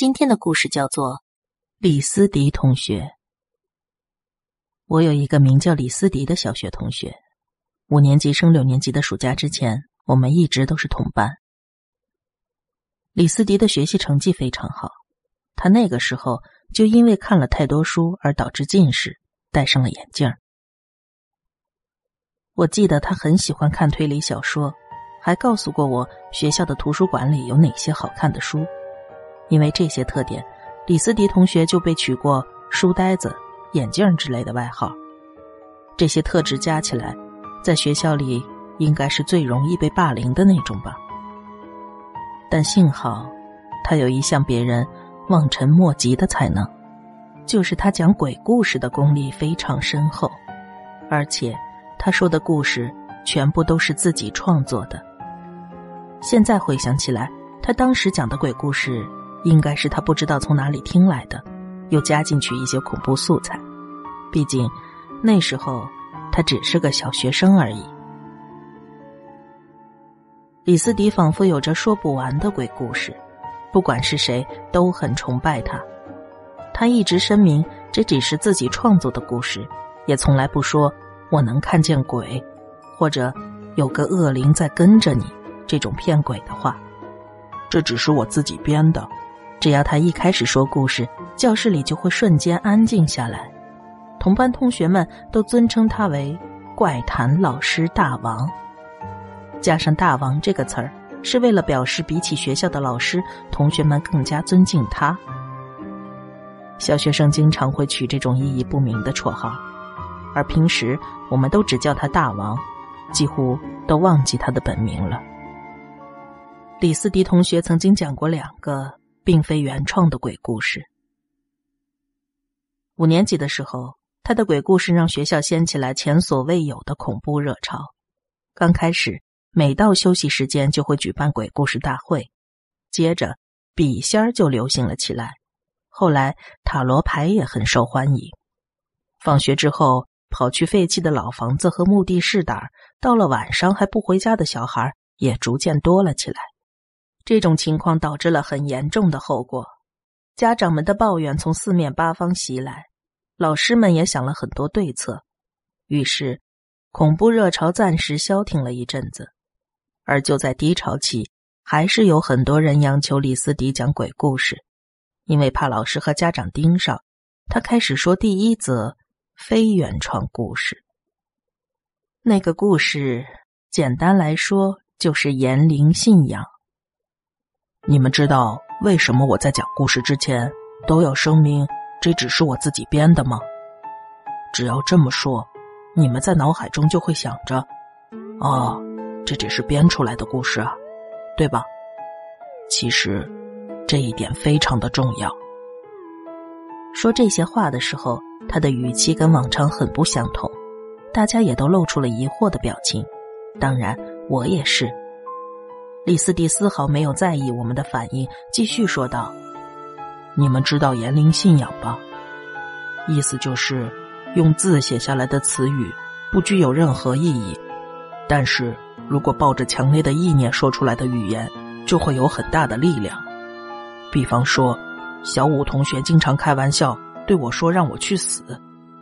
今天的故事叫做李思迪同学。我有一个名叫李思迪的小学同学，5年级升6年级的暑假之前，我们一直都是同班。李思迪的学习成绩非常好，他那个时候就因为看了太多书而导致近视，戴上了眼镜。我记得他很喜欢看推理小说，还告诉过我学校的图书馆里有哪些好看的书。因为这些特点，李思迪同学就被取过书呆子、眼镜之类的外号。这些特质加起来，在学校里应该是最容易被霸凌的那种吧。但幸好他有一项别人望尘莫及的才能，就是他讲鬼故事的功力非常深厚，而且他说的故事全部都是自己创作的。现在回想起来，他当时讲的鬼故事应该是他不知道从哪里听来的，又加进去一些恐怖素材，毕竟那时候他只是个小学生而已。李思迪仿佛有着说不完的鬼故事，不管是谁都很崇拜他。他一直声明这只是自己创作的故事，也从来不说我能看见鬼，或者有个恶灵在跟着你这种骗鬼的话。这只是我自己编的。只要他一开始说故事，教室里就会瞬间安静下来。同班同学们都尊称他为怪谈老师大王。加上大王这个词儿，是为了表示比起学校的老师，同学们更加尊敬他。小学生经常会取这种意义不明的绰号，而平时我们都只叫他大王，几乎都忘记他的本名了。李思迪同学曾经讲过2个并非原创的鬼故事。5年级的时候，他的鬼故事让学校掀起来前所未有的恐怖热潮。刚开始，每到休息时间就会举办鬼故事大会，接着笔仙儿就流行了起来，后来塔罗牌也很受欢迎。放学之后，跑去废弃的老房子和墓地试胆，到了晚上还不回家的小孩也逐渐多了起来。这种情况导致了很严重的后果，家长们的抱怨从4面8方袭来，老师们也想了很多对策，于是恐怖热潮暂时消停了一阵子。而就在低潮期，还是有很多人央求李思迪讲鬼故事，因为怕老师和家长盯上，他开始说第1则非原创故事。那个故事简单来说就是言灵信仰。你们知道为什么我在讲故事之前都要声明这只是我自己编的吗？只要这么说，你们在脑海中就会想着，哦，这只是编出来的故事啊，对吧？其实这一点非常的重要。说这些话的时候，他的语气跟往常很不相同，大家也都露出了疑惑的表情，当然我也是。李思迪丝毫没有在意我们的反应，继续说道，你们知道言灵信仰吧？意思就是用字写下来的词语不具有任何意义，但是如果抱着强烈的意念说出来的语言就会有很大的力量。比方说小武同学经常开玩笑对我说让我去死，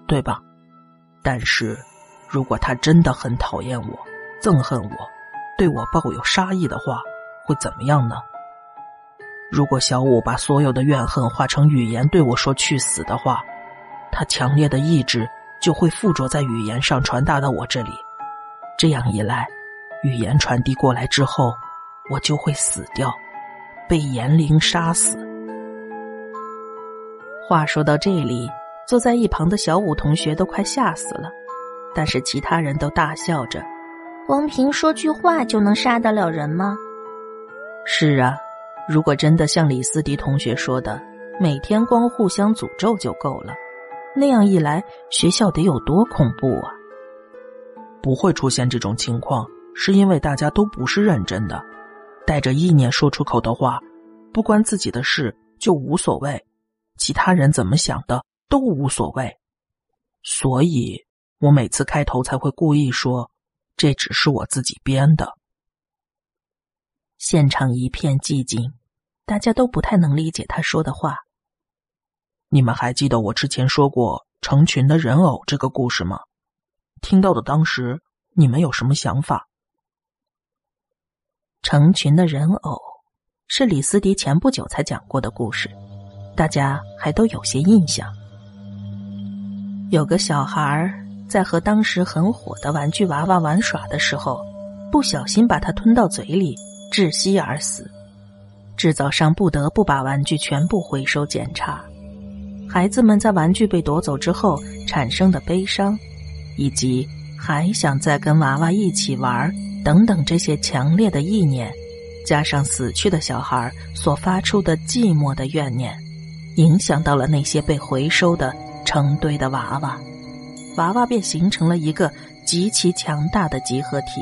对吧？但是如果他真的很讨厌我、憎恨我，对我抱有杀意的话，会怎么样呢？如果小五把所有的怨恨化成语言对我说去死的话，他强烈的意志就会附着在语言上传达到我这里，这样一来，语言传递过来之后，我就会死掉，被言灵杀死。话说到这里，坐在一旁的小五同学都快吓死了，但是其他人都大笑着，光凭说句话就能杀得了人吗？是啊，如果真的像李思迪同学说的，每天光互相诅咒就够了，那样一来学校得有多恐怖啊。不会出现这种情况，是因为大家都不是认真的，带着意念说出口的话，不关自己的事就无所谓，其他人怎么想的都无所谓。所以我每次开头才会故意说这只是我自己编的。现场一片寂静，大家都不太能理解他说的话。你们还记得我之前说过成群的人偶这个故事吗？听到的当时，你们有什么想法？成群的人偶是李斯迪前不久才讲过的故事，大家还都有些印象。有个小孩在和当时很火的玩具娃娃玩耍的时候，不小心把它吞到嘴里，窒息而死。制造商不得不把玩具全部回收检查。孩子们在玩具被夺走之后产生的悲伤，以及还想再跟娃娃一起玩等等这些强烈的意念，加上死去的小孩所发出的寂寞的怨念，影响到了那些被回收的成堆的娃娃，娃娃便形成了一个极其强大的集合体，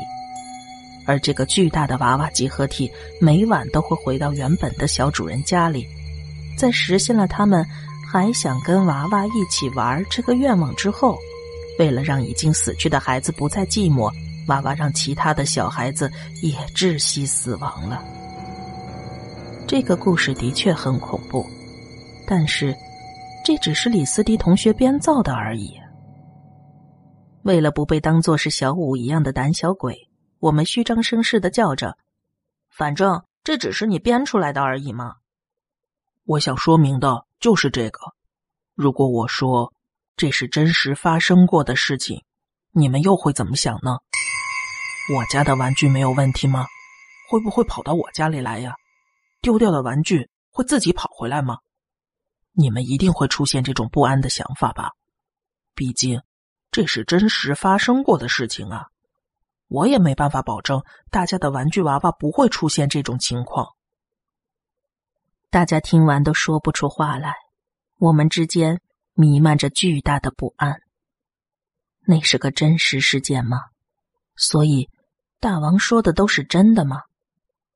而这个巨大的娃娃集合体每晚都会回到原本的小主人家里，在实现了他们还想跟娃娃一起玩这个愿望之后，为了让已经死去的孩子不再寂寞，娃娃让其他的小孩子也窒息死亡了。这个故事的确很恐怖，但是这只是李斯迪同学编造的而已。为了不被当作是小五一样的胆小鬼，我们虚张声势地叫着，反正这只是你编出来的而已嘛。我想说明的就是这个，如果我说这是真实发生过的事情，你们又会怎么想呢？我家的玩具没有问题吗？会不会跑到我家里来呀？丢掉的玩具会自己跑回来吗？你们一定会出现这种不安的想法吧，毕竟这是真实发生过的事情啊。我也没办法保证大家的玩具娃娃不会出现这种情况。大家听完都说不出话来，我们之间弥漫着巨大的不安。那是个真实事件吗？所以大王说的都是真的吗？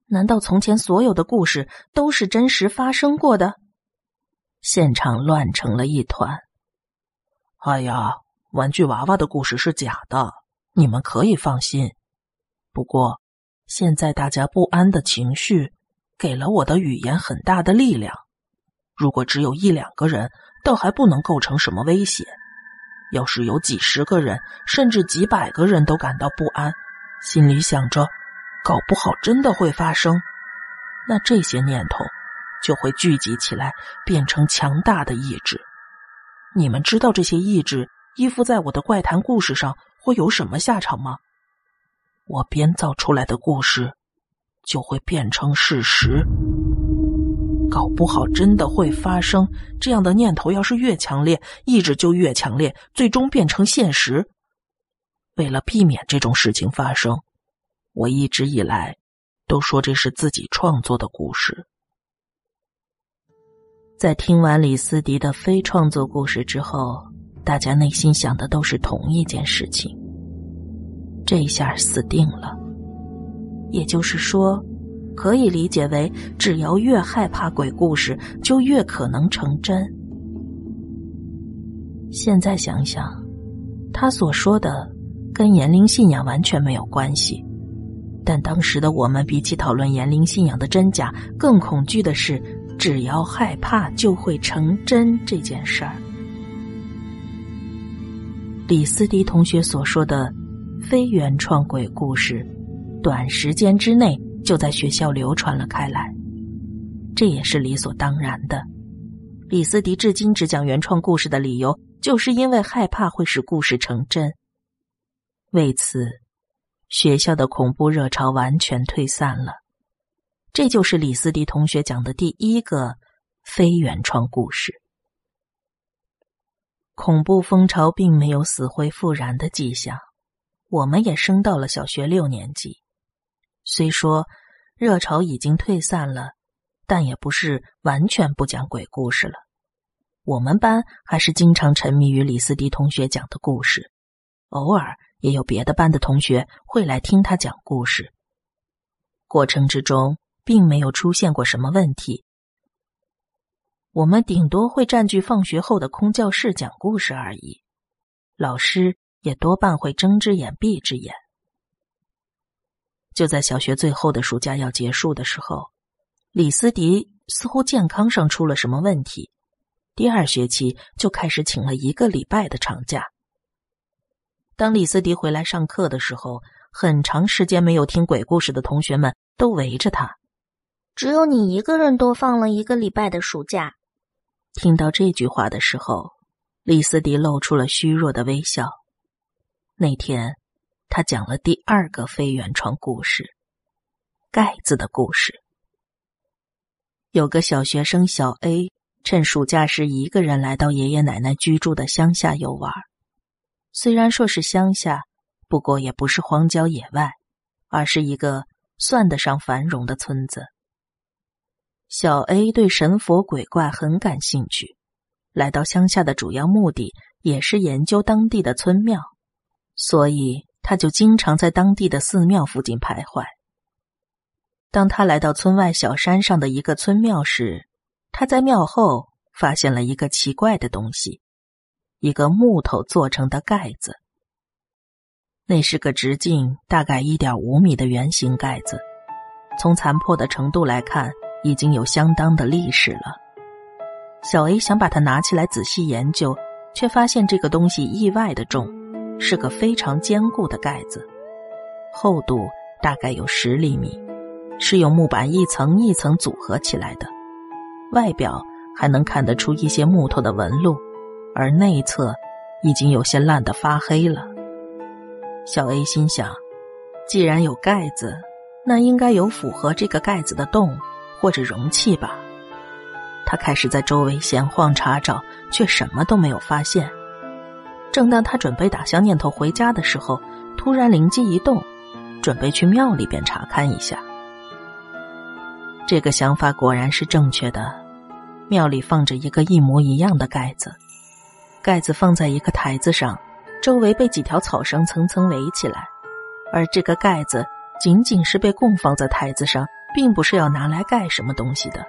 难道从前所有的故事都是真实发生过的？现场乱成了一团。哎呀，玩具娃娃的故事是假的，你们可以放心。不过，现在大家不安的情绪给了我的语言很大的力量。如果只有一两个人，倒还不能构成什么威胁。要是有几十个人，甚至几百个人都感到不安，心里想着，搞不好真的会发生，那这些念头就会聚集起来，变成强大的意志。你们知道这些意志依附在我的怪谈故事上会有什么下场吗？我编造出来的故事就会变成事实。搞不好真的会发生，这样的念头要是越强烈，意志就越强烈，最终变成现实。为了避免这种事情发生，我一直以来都说这是自己创作的故事。在听完李斯迪的非创作故事之后，大家内心想的都是同一件事情。这下死定了。也就是说，可以理解为只要越害怕鬼故事，就越可能成真。现在想想，他所说的跟言灵信仰完全没有关系。但当时的我们比起讨论言灵信仰的真假，更恐惧的是只要害怕就会成真这件事儿。李斯迪同学所说的非原创鬼故事，短时间之内就在学校流传了开来，这也是理所当然的。李斯迪至今只讲原创故事的理由，就是因为害怕会使故事成真。为此，学校的恐怖热潮完全退散了。这就是李斯迪同学讲的第一个非原创故事。恐怖风潮并没有死灰复燃的迹象，我们也升到了小学6年级。虽说热潮已经退散了，但也不是完全不讲鬼故事了。我们班还是经常沉迷于李斯迪同学讲的故事，偶尔也有别的班的同学会来听他讲故事。过程之中并没有出现过什么问题，我们顶多会占据放学后的空教室讲故事而已，老师也多半会睁只眼闭只眼。就在小学最后的暑假要结束的时候，李斯迪似乎健康上出了什么问题，第二学期就开始请了1个礼拜的长假。当李思迪回来上课的时候，很长时间没有听鬼故事的同学们都围着他。只有你一个人多放了1个礼拜的暑假。听到这句话的时候，李思迪露出了虚弱的微笑。那天他讲了第2个非原创故事，盖子的故事。有个小学生小 A 趁暑假时一个人来到爷爷奶奶居住的乡下游玩。虽然说是乡下，不过也不是荒郊野外，而是一个算得上繁荣的村子。小 A 对神佛鬼怪很感兴趣，来到乡下的主要目的也是研究当地的村庙，所以他就经常在当地的寺庙附近徘徊。当他来到村外小山上的一个村庙时，他在庙后发现了一个奇怪的东西，一个木头做成的盖子。那是个直径大概 1.5 米的圆形盖子，从残破的程度来看，已经有相当的历史了。小 A 想把它拿起来仔细研究，却发现这个东西意外的重，是个非常坚固的盖子，厚度大概有10厘米，是用木板一层一层组合起来的，外表还能看得出一些木头的纹路，而内侧已经有些烂得发黑了。小 A 心想，既然有盖子，那应该有符合这个盖子的洞或者容器吧。他开始在周围闲晃查找，却什么都没有发现。正当他准备打消念头回家的时候，突然灵机一动，准备去庙里边查看一下。这个想法果然是正确的，庙里放着一个一模一样的盖子，盖子放在一个台子上，周围被几条草绳层层围起来，而这个盖子仅仅是被供放在台子上，并不是要拿来盖什么东西的。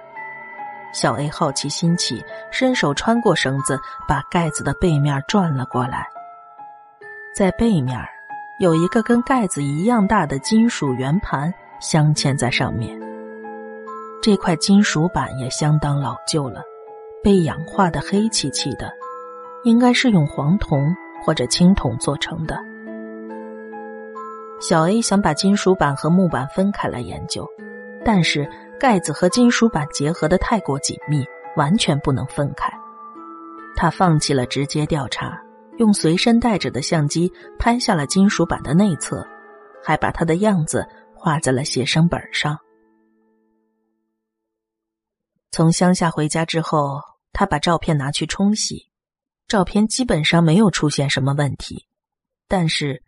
小 A 好奇心起，伸手穿过绳子，把盖子的背面转了过来。在背面有一个跟盖子一样大的金属圆盘镶嵌在上面，这块金属板也相当老旧了，被氧化的黑漆漆的，应该是用黄铜或者青铜做成的。小 A 想把金属板和木板分开来研究，但是盖子和金属板结合得太过紧密，完全不能分开。他放弃了直接调查，用随身带着的相机拍下了金属板的内侧，还把它的样子画在了写生本上。从乡下回家之后，他把照片拿去冲洗，照片基本上没有出现什么问题，但是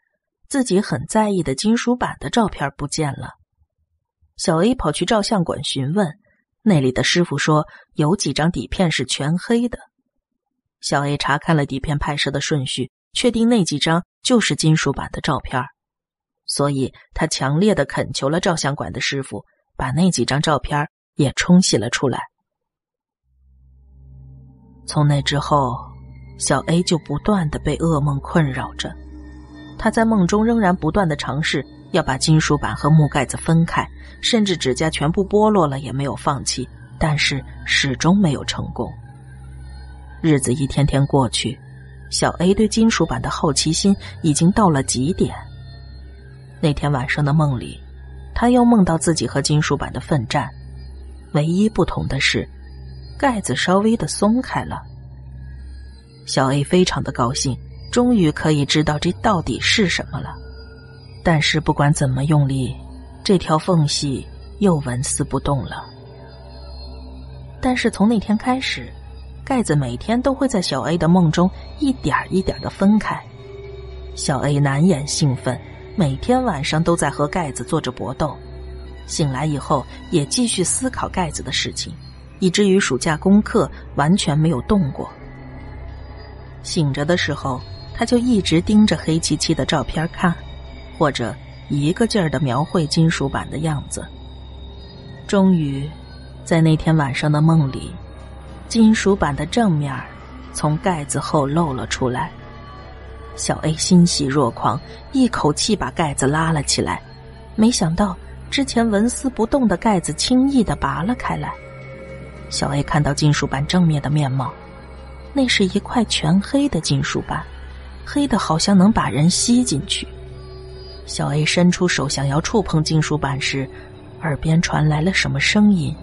自己很在意的金属板的照片不见了。小 A 跑去照相馆询问，那里的师傅说有几张底片是全黑的。小 A 查看了底片拍摄的顺序，确定那几张就是金属板的照片，所以他强烈地恳求了照相馆的师傅，把那几张照片也冲洗了出来。从那之后，小 A 就不断地被噩梦困扰着，他在梦中仍然不断地尝试要把金属板和木盖子分开，甚至指甲全部剥落了也没有放弃，但是始终没有成功。日子一天天过去，小 A 对金属板的好奇心已经到了极点。那天晚上的梦里，他又梦到自己和金属板的奋战，唯一不同的是盖子稍微的松开了。小 A 非常的高兴，终于可以知道这到底是什么了，但是不管怎么用力，这条缝隙又纹丝不动了。但是从那天开始，盖子每天都会在小 A 的梦中一点一点的分开。小 A 难掩兴奋，每天晚上都在和盖子做着搏斗，醒来以后也继续思考盖子的事情，以至于暑假功课完全没有动过。醒着的时候，他就一直盯着黑漆漆的照片看，或者一个劲儿地描绘金属板的样子。终于在那天晚上的梦里，金属板的正面从盖子后露了出来。小 A 欣喜若狂，一口气把盖子拉了起来，没想到之前纹丝不动的盖子轻易地拔了开来，小 A 看到金属板正面的面貌，那是一块全黑的金属板，黑的好像能把人吸进去。小 A 伸出手想要触碰金属板时，耳边传来了什么声音，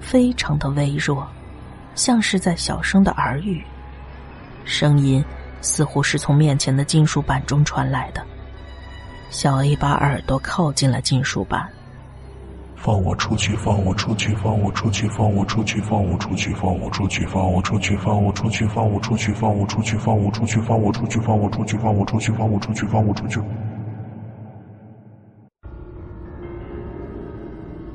非常的微弱，像是在小声的耳语。声音似乎是从面前的金属板中传来的。小 A 把耳朵靠近了金属板。放我出去！放我出去！放我出去！放我出去！放我出去！放我出去！放我出去！放我出去！放我出去！放我出去！放我出去！放我出去！放我出去！放我出去！放我出去！放我出去！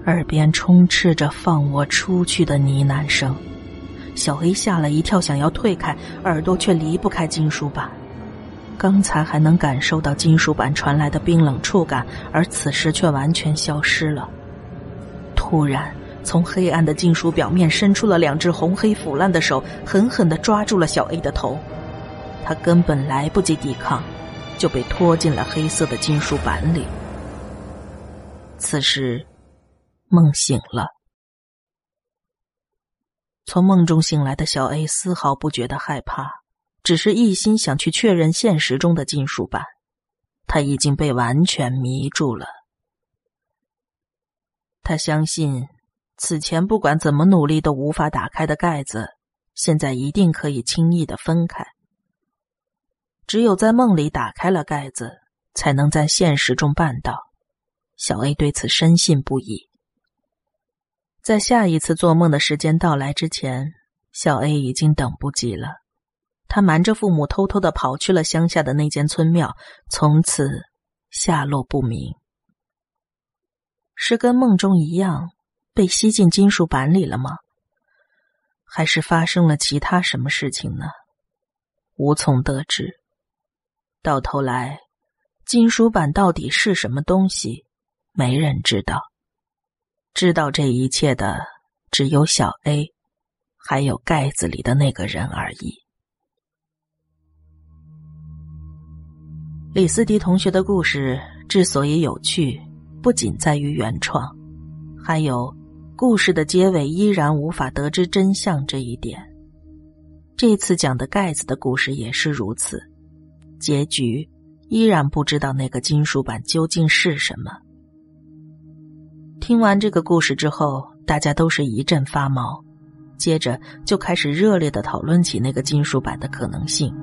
耳边充斥着放我出去的呢喃声，小 A 吓了一跳，想要退开，耳朵却离不开金属板。刚才还能感受到金属板传来的冰冷触感，而此时却完全消失了。突然，从黑暗的金属表面伸出了两只红黑腐烂的手，狠狠地抓住了小 A 的头。他根本来不及抵抗，就被拖进了黑色的金属板里。此时，梦醒了。从梦中醒来的小 A 丝毫不觉得害怕，只是一心想去确认现实中的金属板。他已经被完全迷住了。他相信，此前不管怎么努力都无法打开的盖子，现在一定可以轻易地分开。只有在梦里打开了盖子，才能在现实中办到。小 A 对此深信不疑。在下一次做梦的时间到来之前，小 A 已经等不及了。他瞒着父母偷偷地跑去了乡下的那间村庙，从此下落不明。是跟梦中一样被吸进金属板里了吗？还是发生了其他什么事情呢？无从得知。到头来，金属板到底是什么东西，没人知道。知道这一切的只有小 A， 还有盖子里的那个人而已。李思迪同学的故事之所以有趣，不仅在于原创，还有故事的结尾依然无法得知真相这一点。这次讲的盖子的故事也是如此，结局依然不知道那个金属板究竟是什么。听完这个故事之后，大家都是一阵发毛，接着就开始热烈地讨论起那个金属板的可能性。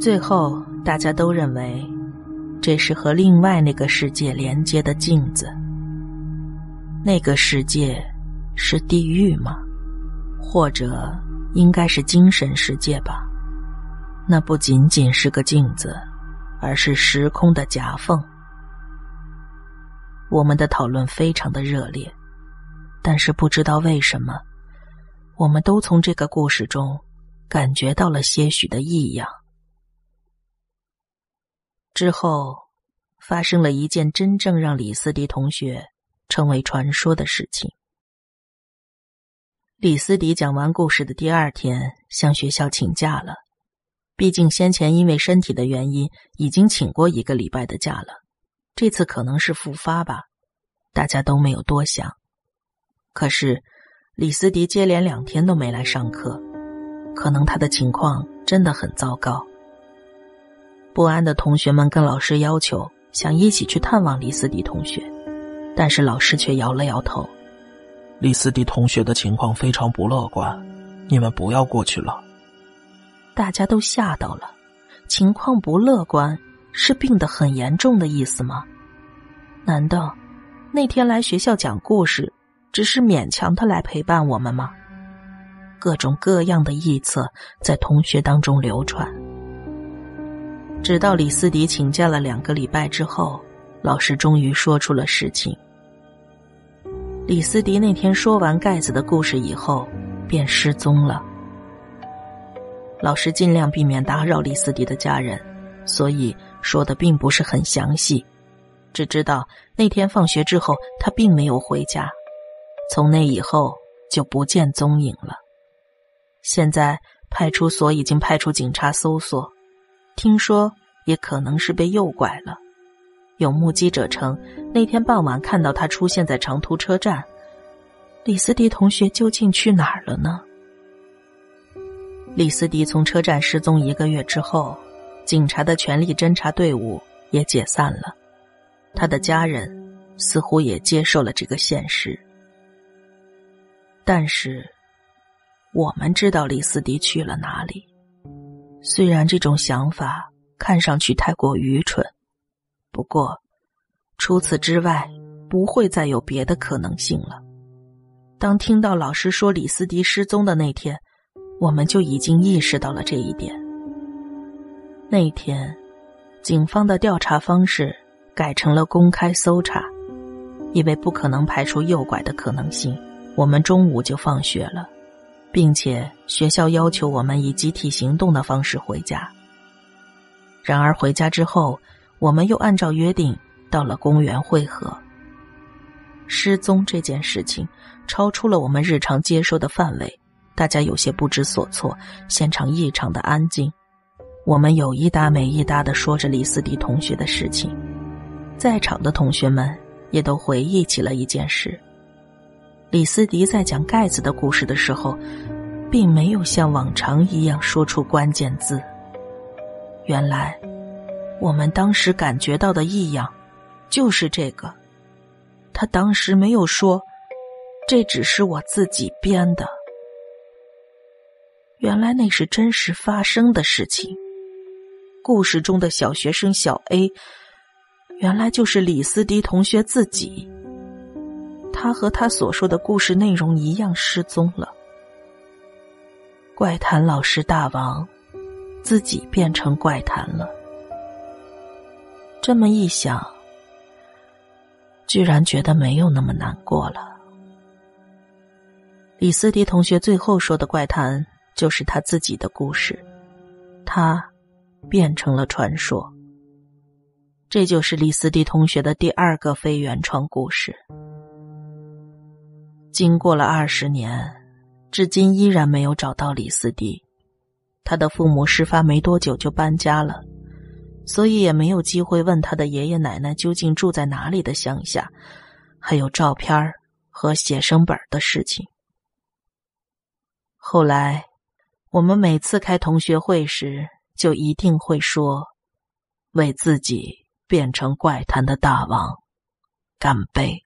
最后，大家都认为这是和另外那个世界连接的镜子。那个世界是地狱吗？或者应该是精神世界吧？那不仅仅是个镜子，而是时空的夹缝。我们的讨论非常的热烈，但是不知道为什么，我们都从这个故事中感觉到了些许的异样。之后，发生了一件真正让李思迪同学成为传说的事情。李思迪讲完故事的第二天，向学校请假了。毕竟先前因为身体的原因，已经请过一个礼拜的假了。这次可能是复发吧，大家都没有多想。可是，李思迪接连2天都没来上课，可能他的情况真的很糟糕。不安的同学们跟老师要求想一起去探望李思迪同学，但是老师却摇了摇头。李思迪同学的情况非常不乐观，你们不要过去了。大家都吓到了，情况不乐观是病得很严重的意思吗？难道那天来学校讲故事只是勉强他来陪伴我们吗？各种各样的臆测在同学当中流传。直到李思迪请假了2个礼拜之后，老师终于说出了实情。李思迪那天说完盖子的故事以后便失踪了。老师尽量避免打扰李思迪的家人，所以说的并不是很详细，只知道那天放学之后他并没有回家，从那以后就不见踪影了。现在派出所已经派出警察搜索，听说也可能是被诱拐了。有目击者称，那天傍晚看到他出现在长途车站，李思迪同学究竟去哪儿了呢？李思迪从车站失踪1个月之后，警察的全力侦查队伍也解散了，他的家人似乎也接受了这个现实。但是我们知道李思迪去了哪里，虽然这种想法看上去太过愚蠢，不过除此之外不会再有别的可能性了。当听到老师说李思迪失踪的那天，我们就已经意识到了这一点。那天警方的调查方式改成了公开搜查，因为不可能排除诱拐的可能性，我们中午就放学了，并且学校要求我们以集体行动的方式回家。然而回家之后，我们又按照约定到了公园汇合。失踪这件事情超出了我们日常接受的范围，大家有些不知所措，现场异常的安静。我们有一搭没一搭地说着李思迪同学的事情，在场的同学们也都回忆起了一件事。李思迪在讲盖子的故事的时候，并没有像往常一样说出关键字。原来我们当时感觉到的异样就是这个，他当时没有说这只是我自己编的，原来那是真实发生的事情。故事中的小学生小 A 原来就是李思迪同学自己，他和他所说的故事内容一样失踪了。怪谈老师大王自己变成怪谈了。这么一想，居然觉得没有那么难过了。李思迪同学最后说的怪谈就是他自己的故事，他变成了传说。这就是李思迪同学的第2个非原创故事。经过了20年，至今依然没有找到李思迪。他的父母事发没多久就搬家了，所以也没有机会问他的爷爷奶奶究竟住在哪里的乡下，还有照片和写生本的事情。后来，我们每次开同学会时，就一定会说：“为自己变成怪谈的大王，干杯！”